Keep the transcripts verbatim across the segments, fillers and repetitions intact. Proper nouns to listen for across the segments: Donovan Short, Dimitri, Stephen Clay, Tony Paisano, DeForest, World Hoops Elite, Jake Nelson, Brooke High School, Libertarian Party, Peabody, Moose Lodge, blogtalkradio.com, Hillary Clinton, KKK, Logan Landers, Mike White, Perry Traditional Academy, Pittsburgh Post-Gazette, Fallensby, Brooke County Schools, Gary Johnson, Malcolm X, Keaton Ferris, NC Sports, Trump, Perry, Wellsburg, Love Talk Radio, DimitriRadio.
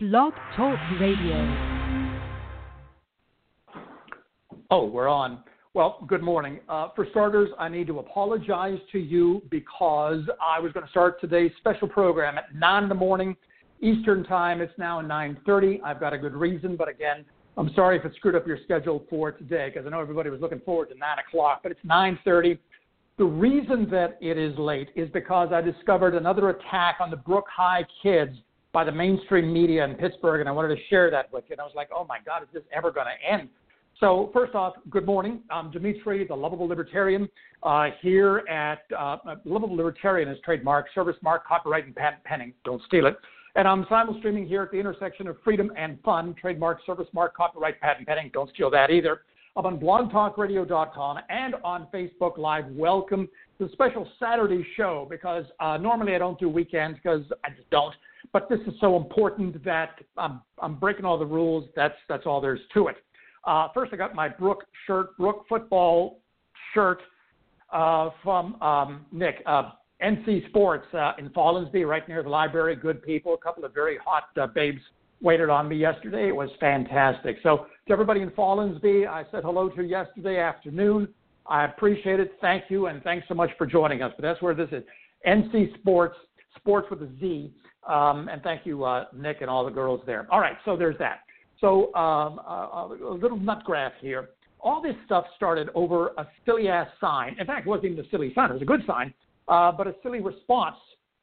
Love Talk Radio. Oh, we're on. Well, good morning. Uh, for starters, I need to apologize to you because I was going to start today's special program at nine in the morning Eastern time. It's now nine thirty. I've got a good reason, but again, I'm sorry if it screwed up your schedule for today because I know everybody was looking forward to nine o'clock, but it's nine thirty. The reason that it is late is because I discovered another attack on the Brooke High kids by the mainstream media in Pittsburgh, and I wanted to share that with you. And I was like, oh, my God, is this ever going to end? So first off, good morning. I'm Dimitri, the lovable libertarian, uh, here at uh, Lovable Libertarian is trademark, service mark, copyright, and patent pending. Don't steal it. And I'm simul-streaming here at the intersection of freedom and fun, trademark, service mark, copyright, patent pending. Don't steal that either. I'm on blog talk radio dot com and on Facebook Live. Welcome to the special Saturday show because uh, normally I don't do weekends because I just don't. But this is so important that I'm, I'm breaking all the rules. That's, that's all there's to it. Uh, first, I got my Brooke shirt, Brooke football shirt uh, from um, Nick, uh, N C Sports uh, in Fallensby, right near the library. Good people. A couple of very hot uh, babes waited on me yesterday. It was fantastic. So to everybody in Fallensby, I said hello to yesterday afternoon. I appreciate it. Thank you, and thanks so much for joining us. But that's where this is, N C Sports, sports with a Z. Um, and thank you, uh, Nick, and all the girls there. All right, so there's that. So um, a, a little nut graph here. All this stuff started over a silly-ass sign. In fact, it wasn't even a silly sign. It was a good sign, uh, but a silly response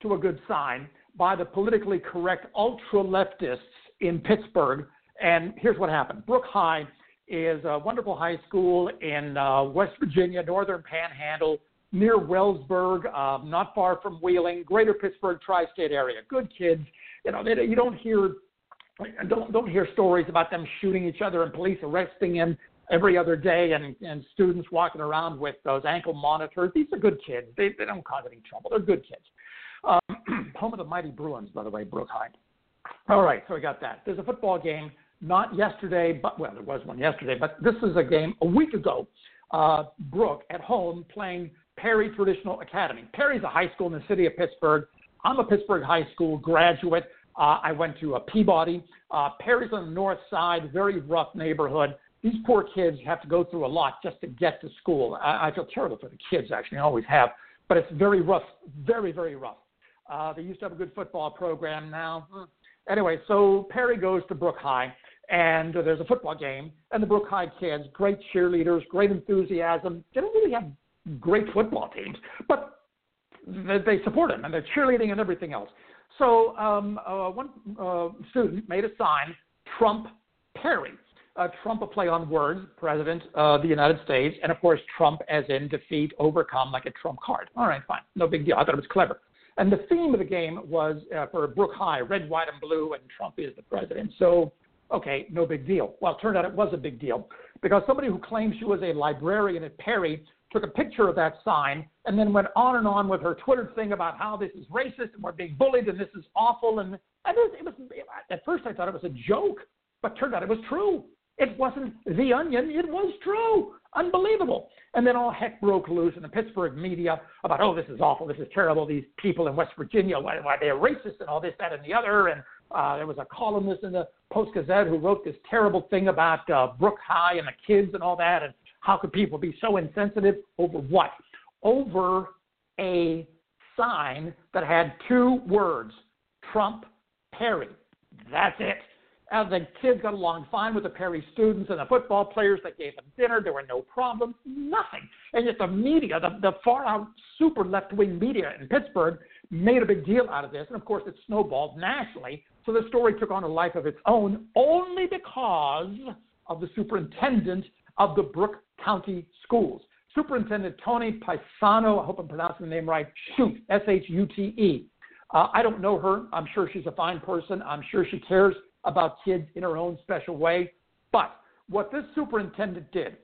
to a good sign by the politically correct ultra-leftists in Pittsburgh. And here's what happened. Brooke High is a wonderful high school in uh, West Virginia, northern panhandle, near Wellsburg, uh, not far from Wheeling, greater Pittsburgh tri-state area. Good kids. You know, they, you don't hear... Don't don't hear stories about them shooting each other and police arresting them every other day, and, and students walking around with those ankle monitors. These are good kids. They they don't cause any trouble. They're good kids. Um, home of the mighty Bruins, by the way, Brooke High. All right, so we got that. There's a football game, not yesterday, but well, there was one yesterday, but this is a game a week ago. Uh, Brooke at home playing Perry Traditional Academy. Perry's a high school in the city of Pittsburgh. I'm a Pittsburgh high school graduate. Uh, I went to a Peabody. Uh, Perry's on the north side, very rough neighborhood. These poor kids have to go through a lot just to get to school. I, I feel terrible for the kids, actually. I always have. But it's very rough, very, very rough. Uh, they used to have a good football program now. Anyway, so Perry goes to Brooke High, and uh, there's a football game. And the Brooke High kids, great cheerleaders, great enthusiasm. They don't really have great football teams, but they, they support them, and they're cheerleading and everything else. So um, uh, one uh, student made a sign, Trump Perry, uh, Trump a play on words, President of the United States, and of course Trump as in defeat, overcome, like a trump card. All right, fine, no big deal. I thought it was clever. And the theme of the game was uh, for Brooke High, red, white, and blue, and Trump is the president. So, okay, no big deal. Well, it turned out it was a big deal because somebody who claims she was a librarian at Perry took a picture of that sign, and then went on and on with her Twitter thing about how this is racist and we're being bullied and this is awful. And, and it was, it was, at first I thought it was a joke, but turned out it was true. It wasn't The Onion. It was true. Unbelievable. And then all heck broke loose in the Pittsburgh media about, oh, this is awful. This is terrible. These people in West Virginia, why, why they're racist and all this, that, and the other. And uh, there was a columnist in the Post-Gazette who wrote this terrible thing about uh, Brooke High and the kids and all that. And how could people be so insensitive over what? Over a sign that had two words, Trump, Perry. That's it. And the kids got along fine with the Perry students and the football players that gave them dinner. There were no problems, nothing. And yet the media, the, the far-out super left-wing media in Pittsburgh made a big deal out of this. And, of course, it snowballed nationally. So the story took on a life of its own only because of the superintendent of the Brooke County Schools. Superintendent Tony Paisano, I hope I'm pronouncing the name right, Shute, S H U T E. Uh, I don't know her. I'm sure she's a fine person. I'm sure she cares about kids in her own special way. But what this superintendent did,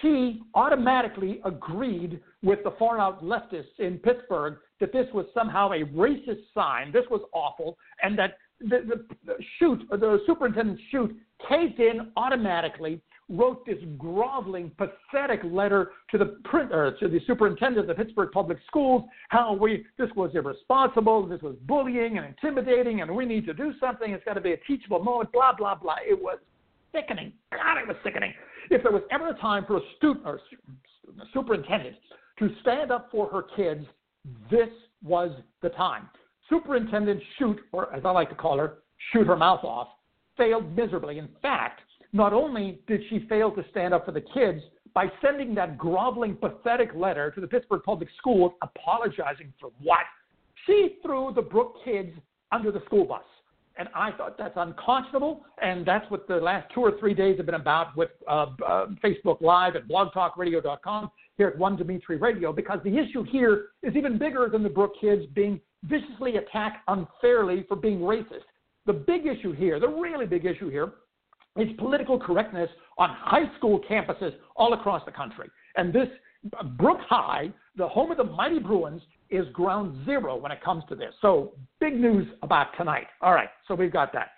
she automatically agreed with the far-out leftists in Pittsburgh that this was somehow a racist sign, this was awful, and that the, the, Chute, the superintendent Chute caved in automatically, wrote this groveling, pathetic letter to the printer, to the superintendent of the Pittsburgh Public Schools, how we this was irresponsible, this was bullying and intimidating, and we need to do something. It's got to be a teachable moment, blah, blah, blah. It was sickening. God, it was sickening. If there was ever a time for a student or a superintendent to stand up for her kids, this was the time. Superintendent Chute, or as I like to call her, Shoot Her Mouth Off, failed miserably. In fact, not only did she fail to stand up for the kids by sending that groveling, pathetic letter to the Pittsburgh Public Schools apologizing for what, she threw the Brooke kids under the school bus. And I thought that's unconscionable, and that's what the last two or three days have been about with uh, uh, Facebook Live at blog talk radio dot com here at One Dimitri Radio, because the issue here is even bigger than the Brooke kids being viciously attacked unfairly for being racist. The big issue here, the really big issue here, is political correctness on high school campuses all across the country. And this Brooke High, the home of the mighty Bruins, is ground zero when it comes to this. So big news about tonight. All right, so we've got that.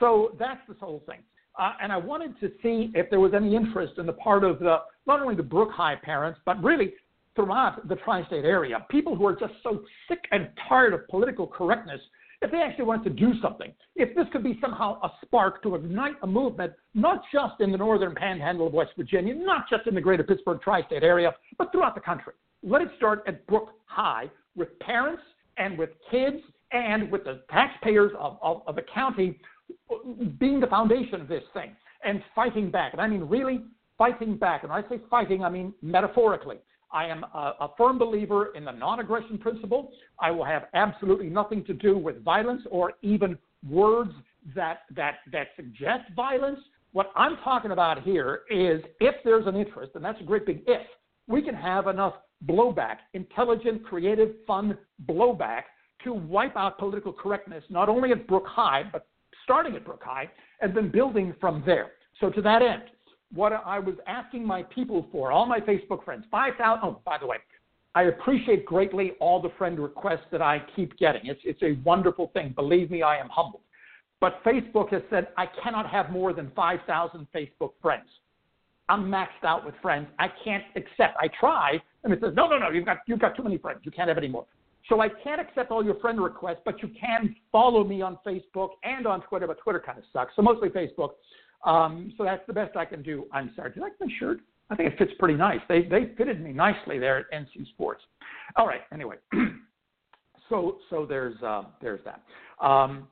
So that's this whole thing. Uh, and I wanted to see if there was any interest in the part of the not only the Brooke High parents, but really throughout the tri-state area, people who are just so sick and tired of political correctness, if they actually wanted to do something, if this could be somehow a spark to ignite a movement, not just in the northern panhandle of West Virginia, not just in the greater Pittsburgh tri-state area, but throughout the country. Let it start at Brooke High with parents and with kids and with the taxpayers of, of, of the county being the foundation of this thing and fighting back. And I mean really fighting back. And when I say fighting, I mean metaphorically. I am a, a firm believer in the non-aggression principle. I will have absolutely nothing to do with violence or even words that that that suggest violence. What I'm talking about here is if there's an interest, and that's a great big if, we can have enough blowback, intelligent, creative, fun blowback to wipe out political correctness, not only at Brooke High, but starting at Brooke High and then building from there. So to that end, what I was asking my people for, all my Facebook friends, five thousand, oh, by the way, I appreciate greatly all the friend requests that I keep getting. It's, it's a wonderful thing. Believe me, I am humbled. But Facebook has said I cannot have more than five thousand Facebook friends. I'm maxed out with friends. I can't accept. I try, and it says, no, no, no, you've got you've got too many friends. You can't have any more. So I can't accept all your friend requests, but you can follow me on Facebook and on Twitter, but Twitter kind of sucks, so mostly Facebook. Um, so that's the best I can do. I'm sorry. Do you like my shirt? I think it fits pretty nice. They they fitted me nicely there at N C Sports. All right, anyway. so so there's, uh, there's that. Um,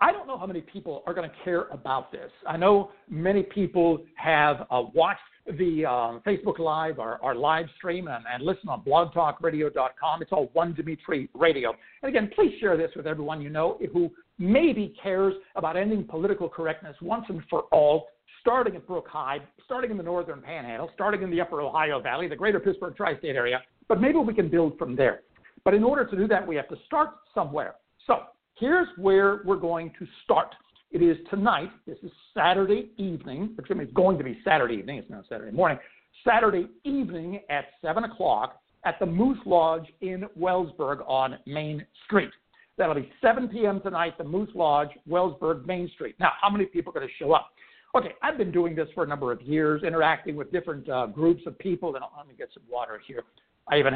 I don't know how many people are going to care about this. I know many people have uh, watched the uh, Facebook Live, our, our live stream, and, and listen on blog talk radio dot com. It's all One Dimitri Radio. And again, please share this with everyone you know who maybe cares about ending political correctness once and for all, starting at Brooke High, starting in the northern panhandle, starting in the upper Ohio Valley, the greater Pittsburgh tri-state area. But maybe we can build from there. But in order to do that, we have to start somewhere. So here's where we're going to start. It is tonight. This is Saturday evening. Excuse me, it's going to be Saturday evening. It's not Saturday morning. Saturday evening at seven o'clock at the Moose Lodge in Wellsburg on Main Street. That'll be seven p.m. tonight, the Moose Lodge, Wellsburg, Main Street. Now, how many people are going to show up? Okay, I've been doing this for a number of years, interacting with different uh, groups of people. And let me get some water here. I even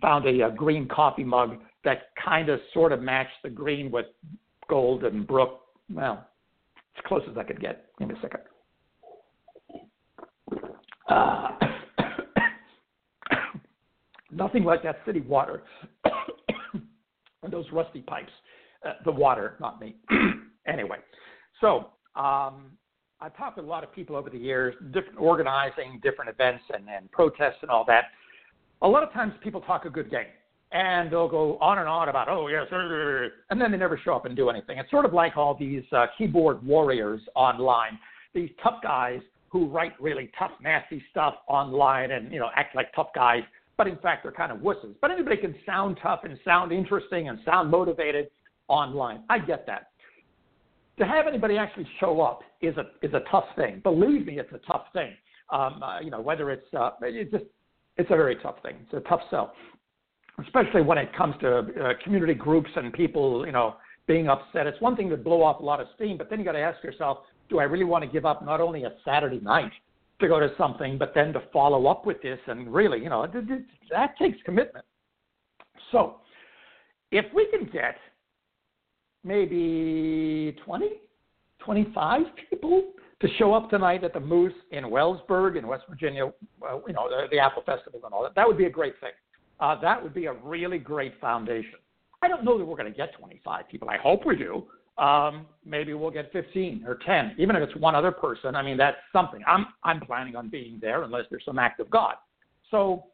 found a, a green coffee mug that kind of sort of matched the green with gold and Brooke. Well, as close as I could get. Give me a second. Uh, nothing like that city water. And those rusty pipes. Uh, the water, not me. Anyway, so um, I've talked to a lot of people over the years, different organizing, different events and, and protests and all that. A lot of times people talk a good game, and they'll go on and on about, oh, yes, and then they never show up and do anything. It's sort of like all these uh, keyboard warriors online, these tough guys who write really tough, nasty stuff online and, you know, act like tough guys, but in fact they're kind of wusses. But anybody can sound tough and sound interesting and sound motivated online. I get that. To have anybody actually show up is a is a tough thing. Believe me, it's a tough thing. Um, uh, you know, whether it's uh, it just it's a very tough thing. It's a tough sell, especially when it comes to uh, community groups and people, you know, being upset. It's one thing to blow off a lot of steam, but then you got to ask yourself, do I really want to give up not only a Saturday night to go to something, but then to follow up with this? And really, you know, that takes commitment. So if we can get maybe twenty, twenty-five people to show up tonight at the Moose in Wellsburg in West Virginia, well, you know, the, the Apple Festival and all that, that would be a great thing. Uh, that would be a really great foundation. I don't know that we're going to get twenty-five people. I hope we do. Um, maybe we'll get fifteen or ten, even if it's one other person. I mean, that's something. I'm I'm planning on being there unless there's some act of God. So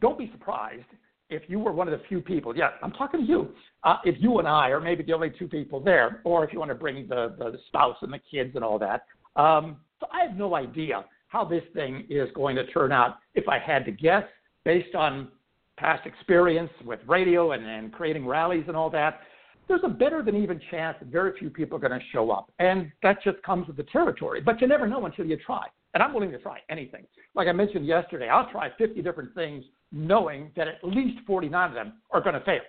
don't be surprised if you were one of the few people. Yeah, I'm talking to you. Uh, if you and I are maybe the only two people there, or if you want to bring the, the spouse and the kids and all that. Um, so I have no idea how this thing is going to turn out. If I had to guess, based on past experience with radio and, and creating rallies and all that, there's a better than even chance that very few people are going to show up. And that just comes with the territory. But you never know until you try. And I'm willing to try anything. Like I mentioned yesterday, I'll try fifty different things knowing that at least forty-nine of them are going to fail.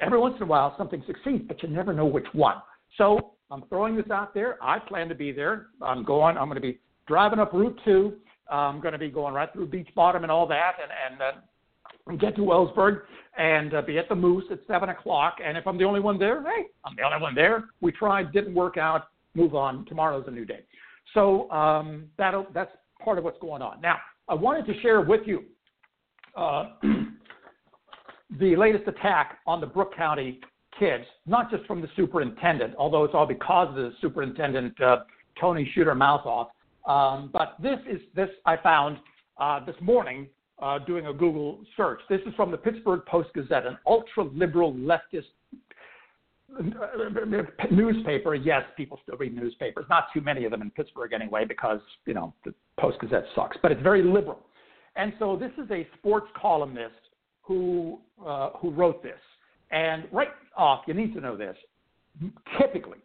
Every once in a while, something succeeds, but you never know which one. So I'm throwing this out there. I plan to be there. I'm going. I'm going to be driving up Route two. I'm going to be going right through Beach Bottom and all that, and, and uh, and get to Wellsburg and uh, be at the Moose at seven o'clock. And if I'm the only one there, hey, I'm the only one there. We tried, didn't work out, move on. Tomorrow's a new day. So um, that'll, that's part of what's going on. Now, I wanted to share with you uh, the latest attack on the Brooke County kids, not just from the superintendent, although it's all because of the superintendent, uh, Tony Shooter Mouthoff. Um, but this is this I found uh, this morning. Uh, doing a Google search. This is from the Pittsburgh Post-Gazette, an ultra-liberal leftist newspaper. Yes, people still read newspapers. Not too many of them in Pittsburgh anyway because, you know, the Post-Gazette sucks. But it's very liberal. And so this is a sports columnist who uh, who wrote this. And right off, you need to know this. Typically,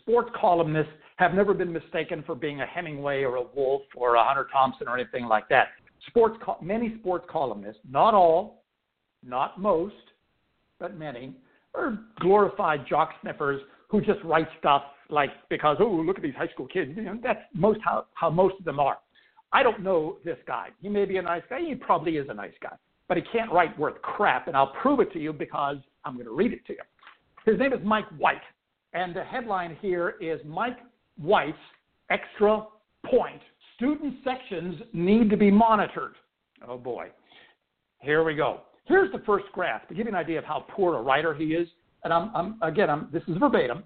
sports columnists have never been mistaken for being a Hemingway or a Wolf or a Hunter Thompson or anything like that. Sports, many sports columnists, not all, not most, but many, are glorified jock sniffers who just write stuff like because, oh, look at these high school kids. You know, that's most how, how most of them are. I don't know this guy. He may be a nice guy. He probably is a nice guy, but he can't write worth crap, and I'll prove it to you because I'm going to read it to you. His name is Mike White, and the headline here is Mike White's Extra Point. Student sections need to be monitored. Oh, boy. Here we go. Here's the first graph to give you an idea of how poor a writer he is. And I'm, I'm again, I'm, this is verbatim.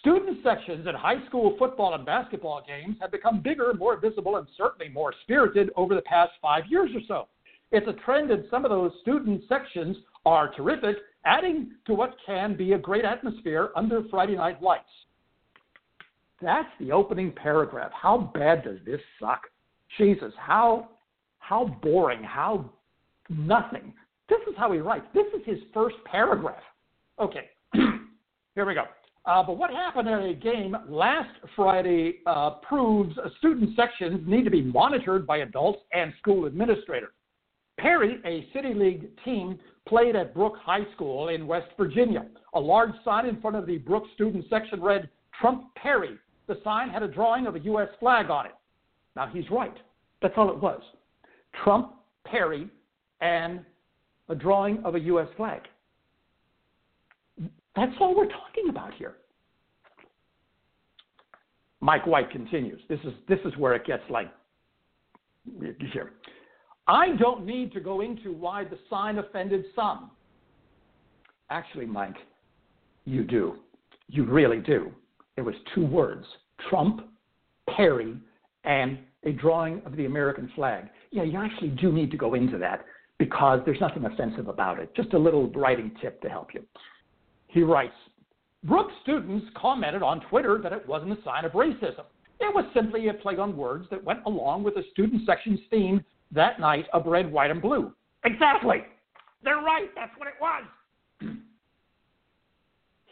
Student sections at high school football and basketball games have become bigger, more visible, and certainly more spirited over the past five years or so. It's a trend, and some of those student sections are terrific, adding to what can be a great atmosphere under Friday night lights. That's the opening paragraph. How bad does this suck? Jesus, how how boring, how nothing. This is how he writes. This is his first paragraph. Okay, here we go. Uh, but what happened at a game last Friday uh, proves student sections need to be monitored by adults and school administrators. Perry, a City League team, played at Brooke High School in West Virginia. A large sign in front of the Brooke student section read, Trump Perry. The sign had a drawing of a U S flag on it. Now, he's right. That's all it was. Trump, Perry, and a drawing of a U S flag. That's all we're talking about here. Mike White continues. This is this is where it gets like here. I don't need to go into why the sign offended some. Actually, Mike, you do. You really do. It was two words, Trump, Perry, and a drawing of the American flag. Yeah, you actually do need to go into that because there's nothing offensive about it. Just a little writing tip to help you. He writes, Brooke students commented on Twitter that it wasn't a sign of racism. It was simply a play on words that went along with the student section's theme that night of red, white, and blue. Exactly. They're right. That's what it was.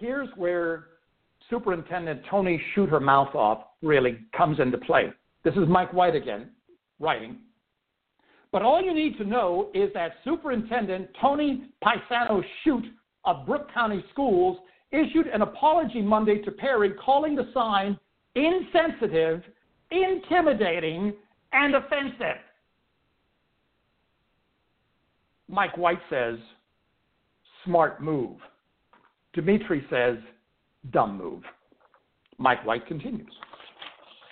here's where Superintendent Tony Shoot Her Mouth Off really comes into play. This is Mike White again, writing. But all you need to know is that Superintendent Tony Paisano Shoot of Brooke County Schools issued an apology Monday to Perry, calling the sign insensitive, intimidating, and offensive. Mike White says, smart move. Dimitri says, dumb move. Mike White continues.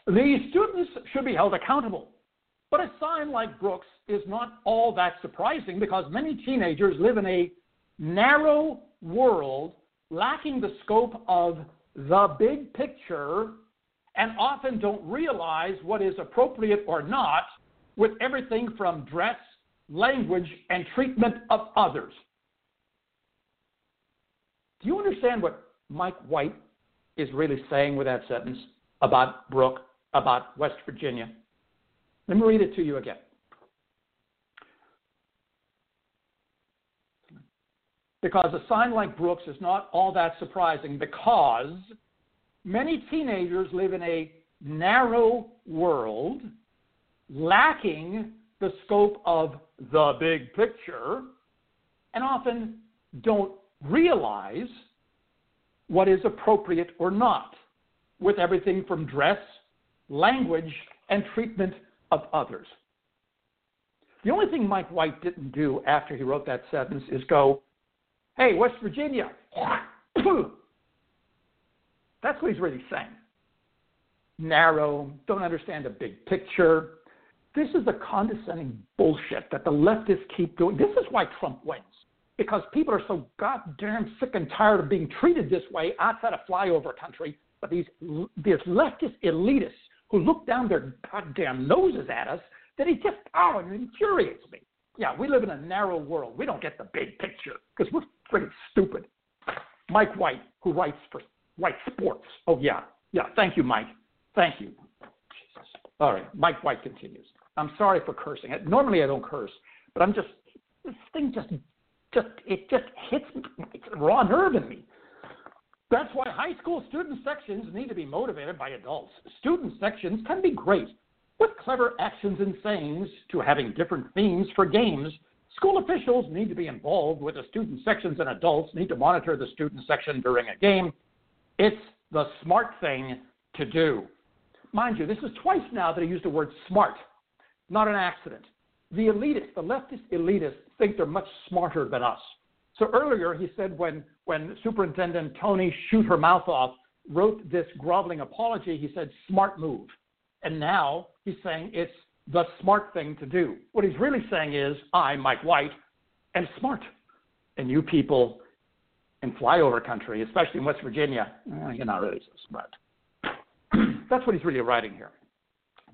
These students should be held accountable. But a sign like Brooke's is not all that surprising because many teenagers live in a narrow world lacking the scope of the big picture and often don't realize what is appropriate or not with everything from dress, language, and treatment of others. Do you understand what Mike White is really saying with that sentence about Brooke, about West Virginia? Let me read it to you again. Because a sign like Brooke's is not all that surprising because many teenagers live in a narrow world lacking the scope of the big picture and often don't realize what is appropriate or not with everything from dress, language, and treatment of others. The only thing Mike White didn't do after he wrote that sentence is go, hey, West Virginia. That's what he's really saying. Narrow, don't understand the big picture. This is the condescending bullshit that the leftists keep doing. This is why Trump wins, because people are so goddamn sick and tired of being treated this way outside of flyover country. But these, these leftist elitists who look down their goddamn noses at us, that it just, oh, it infuriates me. Yeah, we live in a narrow world. We don't get the big picture because we're freaking stupid. Mike White, who writes for White Sports. Oh, yeah. Yeah, thank you, Mike. Thank you. Jesus. All right, Mike White continues. I'm sorry for cursing. Normally I don't curse, but I'm just, this thing just, just it just hits me. It's a raw nerve in me. That's why high school student sections need to be motivated by adults. Student sections can be great. With clever actions and sayings to having different themes for games, school officials need to be involved with the student sections and adults need to monitor the student section during a game. It's the smart thing to do. Mind you, this is twice now that I used the word smart. Not an accident. The elitists, the leftist elitists, think they're much smarter than us. So earlier he said when, when Superintendent Tony Shoot Her Mouth Off wrote this groveling apology, he said smart move. And now he's saying it's the smart thing to do. What he's really saying is I, Mike White, am smart. And you people in flyover country, especially in West Virginia, you're not really so smart. That's what he's really writing here.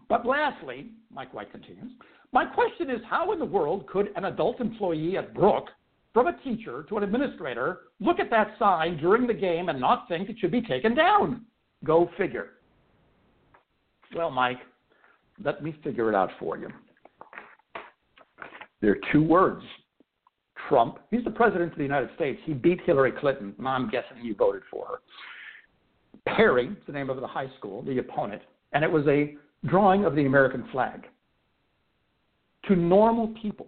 But lastly, Mike White continues, my question is how in the world could an adult employee at Brooke, from a teacher to an administrator, look at that sign during the game and not think it should be taken down? Go figure. Well, Mike, let me figure it out for you. There are two words. Trump, he's the president of the United States. He beat Hillary Clinton. I'm guessing you voted for her. Perry, the name of the high school, the opponent, and it was a drawing of the American flag. To normal people,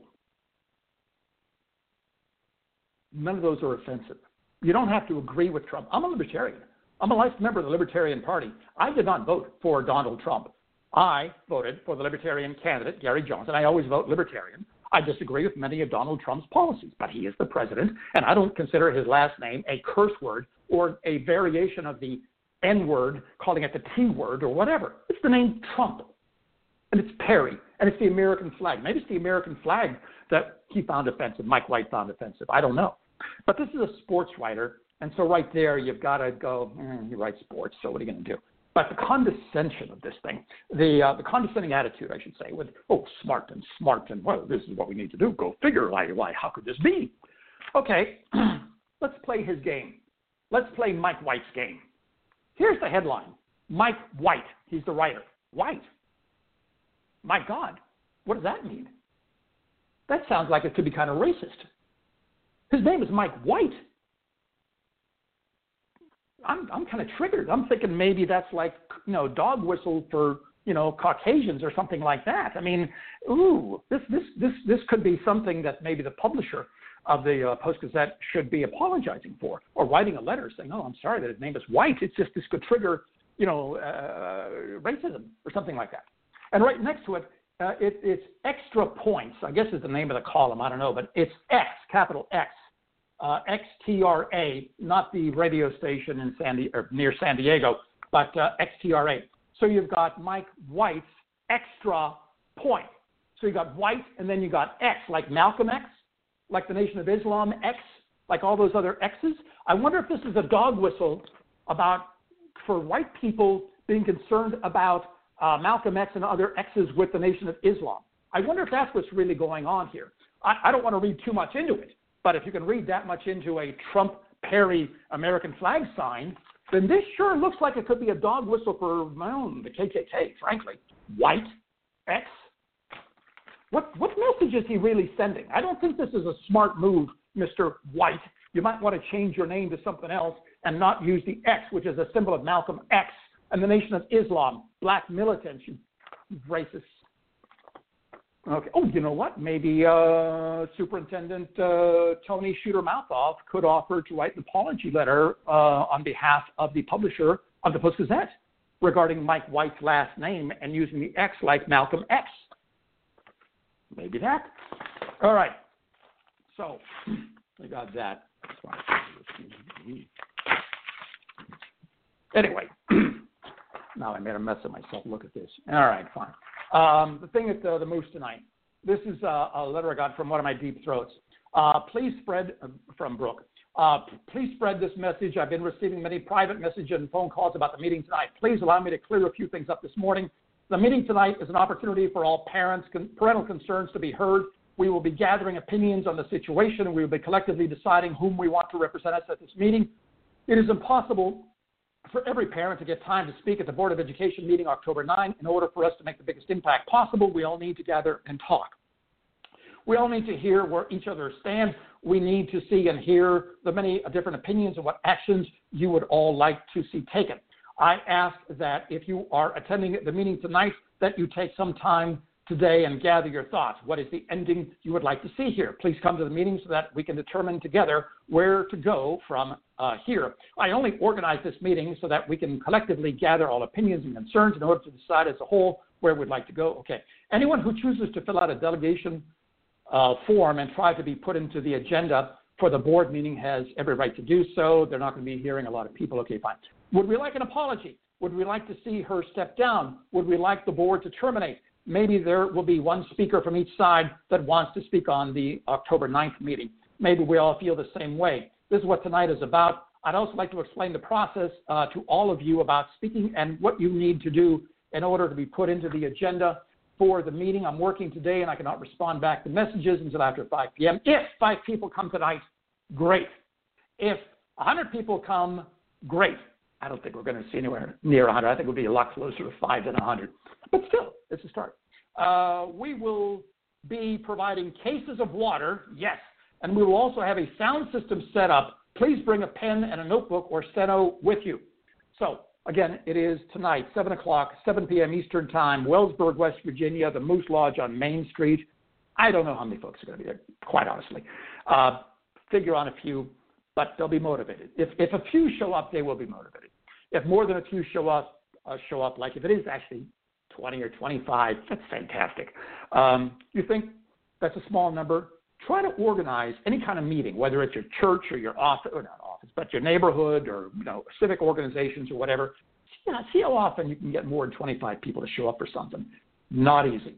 none of those are offensive. You don't have to agree with Trump. I'm a libertarian. I'm a life member of the Libertarian Party. I did not vote for Donald Trump. I voted for the Libertarian candidate, Gary Johnson. I always vote Libertarian. I disagree with many of Donald Trump's policies, but he is the president, and I don't consider his last name a curse word or a variation of the N-word, calling it the T-word or whatever. It's the name Trump, and it's Perry, and it's the American flag. Maybe it's the American flag that he found offensive, Mike White found offensive. I don't know. But this is a sports writer, and so right there you've got to go, mm, you write sports, so what are you going to do? But the condescension of this thing, the uh, the condescending attitude, I should say, with, oh, smart and smart and, well, this is what we need to do. Go figure. Why, why, how could this be? Okay, let's play his game. Let's play Mike White's game. Here's the headline. Mike White. He's the writer. White. My God, what does that mean? That sounds like it could be kind of racist. His name is Mike White. I'm I'm kind of triggered. I'm thinking maybe that's like, you know, dog whistle for, you know, Caucasians or something like that. I mean, ooh, this this this this could be something that maybe the publisher of the uh, Post-Gazette should be apologizing for, or writing a letter saying, oh, I'm sorry that his name is White. It's just this could trigger, you know, uh, racism or something like that. And right next to it, uh, it, it's Extra Points, I guess is the name of the column. I don't know, but it's X, capital X, uh, X T R A, not the radio station in San Di- or near San Diego, but uh, X T R A. So you've got Mike White's Extra Point. So you got White, and then you got X, like Malcolm X, like the Nation of Islam X, like all those other X's. I wonder if this is a dog whistle about for white people being concerned about uh, Malcolm X and other X's with the Nation of Islam. I wonder if that's what's really going on here. I, I don't want to read too much into it, but if you can read that much into a Trump Perry American flag sign, then this sure looks like it could be a dog whistle for my own, the K K K, frankly. White X. What what message is he really sending? I don't think this is a smart move, Mister White. You might want to change your name to something else and not use the X, which is a symbol of Malcolm X and the Nation of Islam, black militants, you racists. Okay. Oh, you know what? Maybe uh, Superintendent uh, Tony Shooter Mouthoff could offer to write an apology letter uh, on behalf of the publisher of the Post-Gazette regarding Mike White's last name and using the X like Malcolm X. Maybe that. All right. So we got that. Anyway, now I made a mess of myself. Look at this. All right, fine. Um, the thing at the, the Moose tonight. This is a, a letter I got from one of my deep throats. Uh, please spread uh, from Brooke. Uh, please spread this message. I've been receiving many private messages and phone calls about the meeting tonight. Please allow me to clear a few things up this morning. The meeting tonight is an opportunity for all parents' parental concerns to be heard. We will be gathering opinions on the situation, and we will be collectively deciding whom we want to represent us at this meeting. It is impossible for every parent to get time to speak at the Board of Education meeting October ninth. In order for us to make the biggest impact possible, we all need to gather and talk. We all need to hear where each other stands. We need to see and hear the many different opinions and what actions you would all like to see taken. I ask that if you are attending the meeting tonight, that you take some time today and gather your thoughts. What is the ending you would like to see here? Please come to the meeting so that we can determine together where to go from uh, here. I only organize this meeting so that we can collectively gather all opinions and concerns in order to decide as a whole where we'd like to go. Okay. Anyone who chooses to fill out a delegation uh, form and try to be put into the agenda for the board meeting has every right to do so. They're not going to be hearing a lot of people. Okay, fine. Would we like an apology? Would we like to see her step down? Would we like the board to terminate? Maybe there will be one speaker from each side that wants to speak on the October ninth meeting. Maybe we all feel the same way. This is what tonight is about. I'd also like to explain the process uh, to all of you about speaking and what you need to do in order to be put into the agenda for the meeting. I'm working today and I cannot respond back to messages until after five p.m. If five people come tonight, great. If one hundred people come, great. I don't think we're going to see anywhere near one hundred. I think we'll be a lot closer to five than one hundred. But still, it's a start. Uh, we will be providing cases of water, yes, and we will also have a sound system set up. Please bring a pen and a notebook or steno with you. So, again, it is tonight, seven o'clock, seven p.m. Eastern Time, Wellsburg, West Virginia, the Moose Lodge on Main Street. I don't know how many folks are going to be there, quite honestly. Uh, figure on a few. But they'll be motivated. If if a few show up, they will be motivated. If more than a few show up, uh, show up, like if it is actually twenty or twenty-five, that's fantastic. Um, you think that's a small number? Try to organize any kind of meeting, whether it's your church or your office, or not office, but your neighborhood or you know civic organizations or whatever. See, see how often you can get more than twenty-five people to show up for something. Not easy.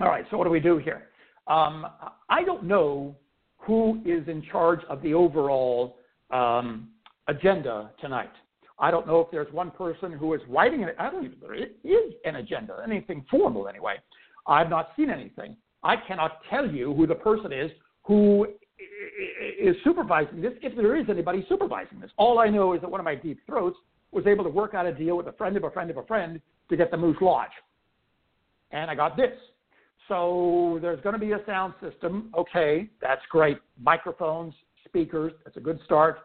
All right, so what do we do here? Um, I don't know who is in charge of the overall um, agenda tonight. I don't know if there's one person who is writing it. I don't even know if there is an agenda, anything formal anyway. I've not seen anything. I cannot tell you who the person is who is supervising this, if there is anybody supervising this. All I know is that one of my deep throats was able to work out a deal with a friend of a friend of a friend to get the Moose Lodge. And I got this. So there's going to be a sound system. Okay, that's great. Microphones, speakers, that's a good start.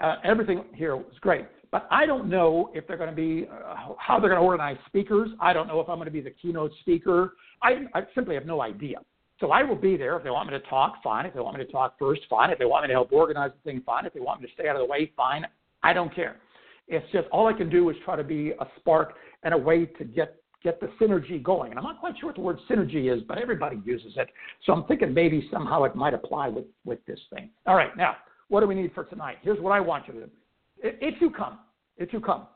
Uh, everything here was great. But I don't know if they're going to be uh, how they're going to organize speakers. I don't know if I'm going to be the keynote speaker. I, I simply have no idea. So I will be there. If they want me to talk, fine. If they want me to talk first, fine. If they want me to help organize the thing, fine. If they want me to stay out of the way, fine. I don't care. It's just all I can do is try to be a spark and a way to get, get the synergy going. And I'm not quite sure what the word synergy is, but everybody uses it. So I'm thinking maybe somehow it might apply with, with this thing. All right, now, what do we need for tonight? Here's what I want you to do. If you come, if you come,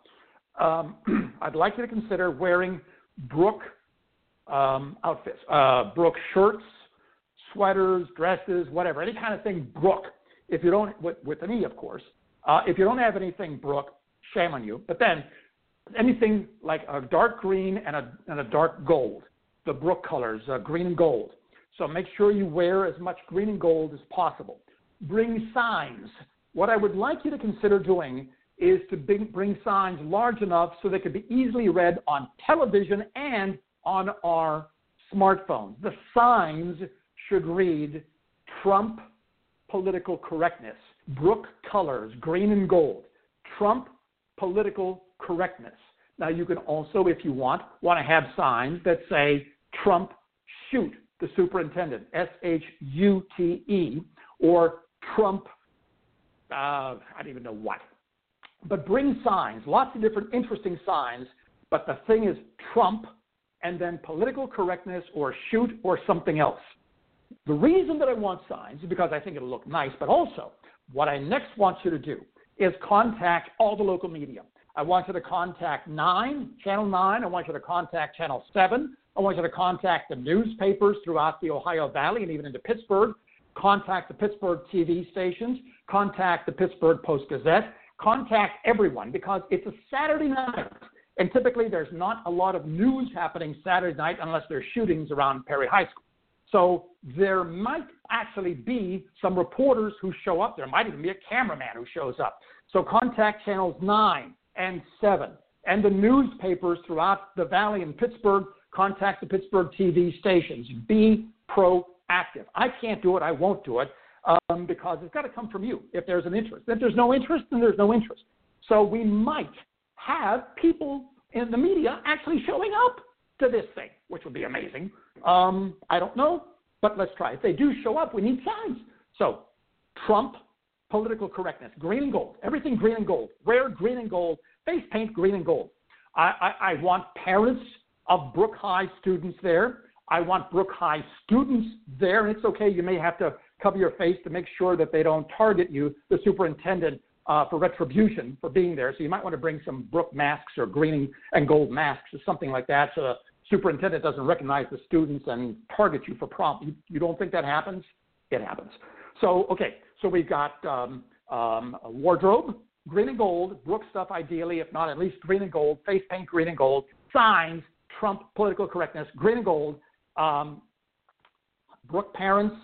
um, I'd like you to consider wearing Brooke um, outfits, uh, Brooke shirts, sweaters, dresses, whatever, any kind of thing Brooke. If you don't, with, with an E, of course. Uh, if you don't have anything Brooke, shame on you. But then anything like a dark green and a, and a dark gold, the Brooke colors, uh, green and gold. So make sure you wear as much green and gold as possible. Bring signs. What I would like you to consider doing is to bring signs large enough so they could be easily read on television and on our smartphones. The signs should read Trump political correctness, Brooke colors, green and gold, Trump political correctness. Now, you can also, if you want, want to have signs that say Trump shoot the superintendent, S H U T E, or Trump Uh, I don't even know what. But bring signs, lots of different interesting signs, but the thing is Trump and then political correctness or shoot or something else. The reason that I want signs is because I think it'll look nice, but also what I next want you to do is contact all the local media. I want you to contact nine, Channel nine. I want you to contact Channel seven. I want you to contact the newspapers throughout the Ohio Valley and even into Pittsburgh. Contact the Pittsburgh T V stations, contact the Pittsburgh Post-Gazette, contact everyone, because it's a Saturday night, and typically there's not a lot of news happening Saturday night unless there's shootings around Perry High School. So there might actually be some reporters who show up. There might even be a cameraman who shows up. So contact Channels nine and seven and the newspapers throughout the Valley in Pittsburgh. Contact the Pittsburgh T V stations. Be proactive. Active. I can't do it. I won't do it um, because it's got to come from you if there's an interest. If there's no interest, then there's no interest. So we might have people in the media actually showing up to this thing, which would be amazing. Um, I don't know, but let's try. If they do show up, we need signs. So Trump, political correctness, green and gold, everything green and gold, wear green and gold, face paint green and gold. I, I, I want parents of Brooke High students there. I want Brooke High students there, and it's okay. You may have to cover your face to make sure that they don't target you, the superintendent, uh, for retribution for being there. So you might want to bring some Brooke masks or green and gold masks or something like that so the superintendent doesn't recognize the students and target you for prom. You don't think that happens? It happens. So, okay, so we've got um, um, a wardrobe, green and gold, Brooke stuff ideally, if not at least green and gold, face paint green and gold, signs, Trump political correctness, green and gold, Um, Brooke parents,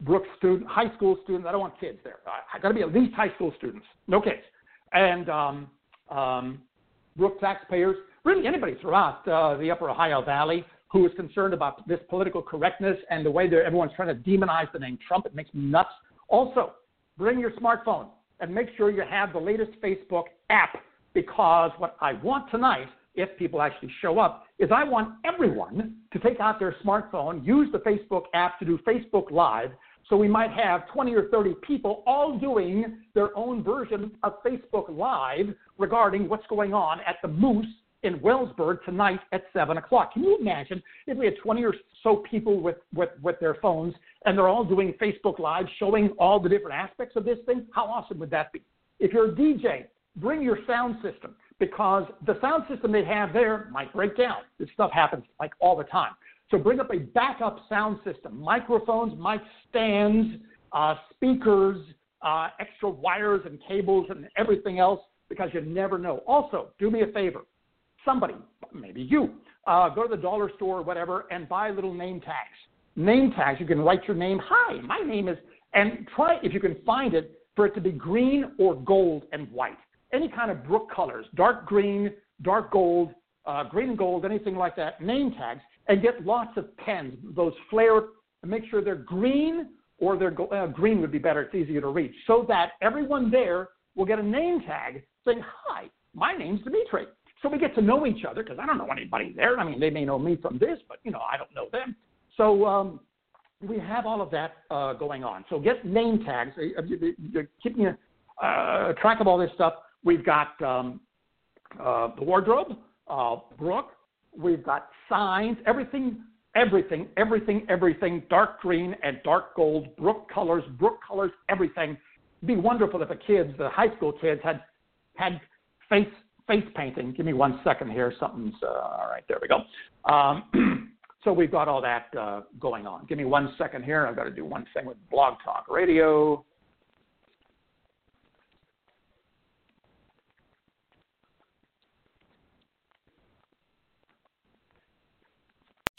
Brooke student, high school students. I don't want kids there. I, I got to be at least high school students, no kids. And um, um, Brooke taxpayers, really anybody throughout uh, the Upper Ohio Valley who is concerned about this political correctness and the way that everyone's trying to demonize the name Trump. It makes me nuts. Also, bring your smartphone and make sure you have the latest Facebook app, because what I want tonight, if people actually show up, is I want everyone to take out their smartphone, use the Facebook app to do Facebook Live, so we might have twenty or thirty people all doing their own version of Facebook Live regarding what's going on at the Moose in Wellsburg tonight at seven o'clock. Can you imagine if we had twenty or so people with, with, with their phones and they're all doing Facebook Live, showing all the different aspects of this thing? How awesome would that be? If you're a D J, bring your sound system, because the sound system they have there might break down. This stuff happens like all the time. So bring up a backup sound system, microphones, mic stands, uh, speakers, uh, extra wires and cables and everything else, because you never know. Also, do me a favor. Somebody, maybe you, uh, go to the dollar store or whatever and buy little name tags. Name tags, you can write your name. Hi, my name is, and try, if you can find it, for it to be green or gold and white. Any kind of Brooke colors, dark green, dark gold, uh, green and gold, anything like that, name tags, and get lots of pens, those flare, make sure they're green or they're go- uh, green would be better. It's easier to reach, so that everyone there will get a name tag saying, hi, my name's Dimitri. So we get to know each other because I don't know anybody there. I mean, they may know me from this, but, you know, I don't know them. So um, we have all of that uh, going on. So get name tags. You're keeping uh, track of all this stuff. We've got um, uh, the wardrobe, uh, Brooke. We've got signs, everything, everything, everything, everything, dark green and dark gold, Brooke colors, Brooke colors, everything. It'd be wonderful if the kids, the high school kids, had had face face painting. Give me one second here. Something's uh, all right. There we go. Um, so we've got all that uh, going on. Give me one second here. I've got to do one thing with Blog Talk Radio.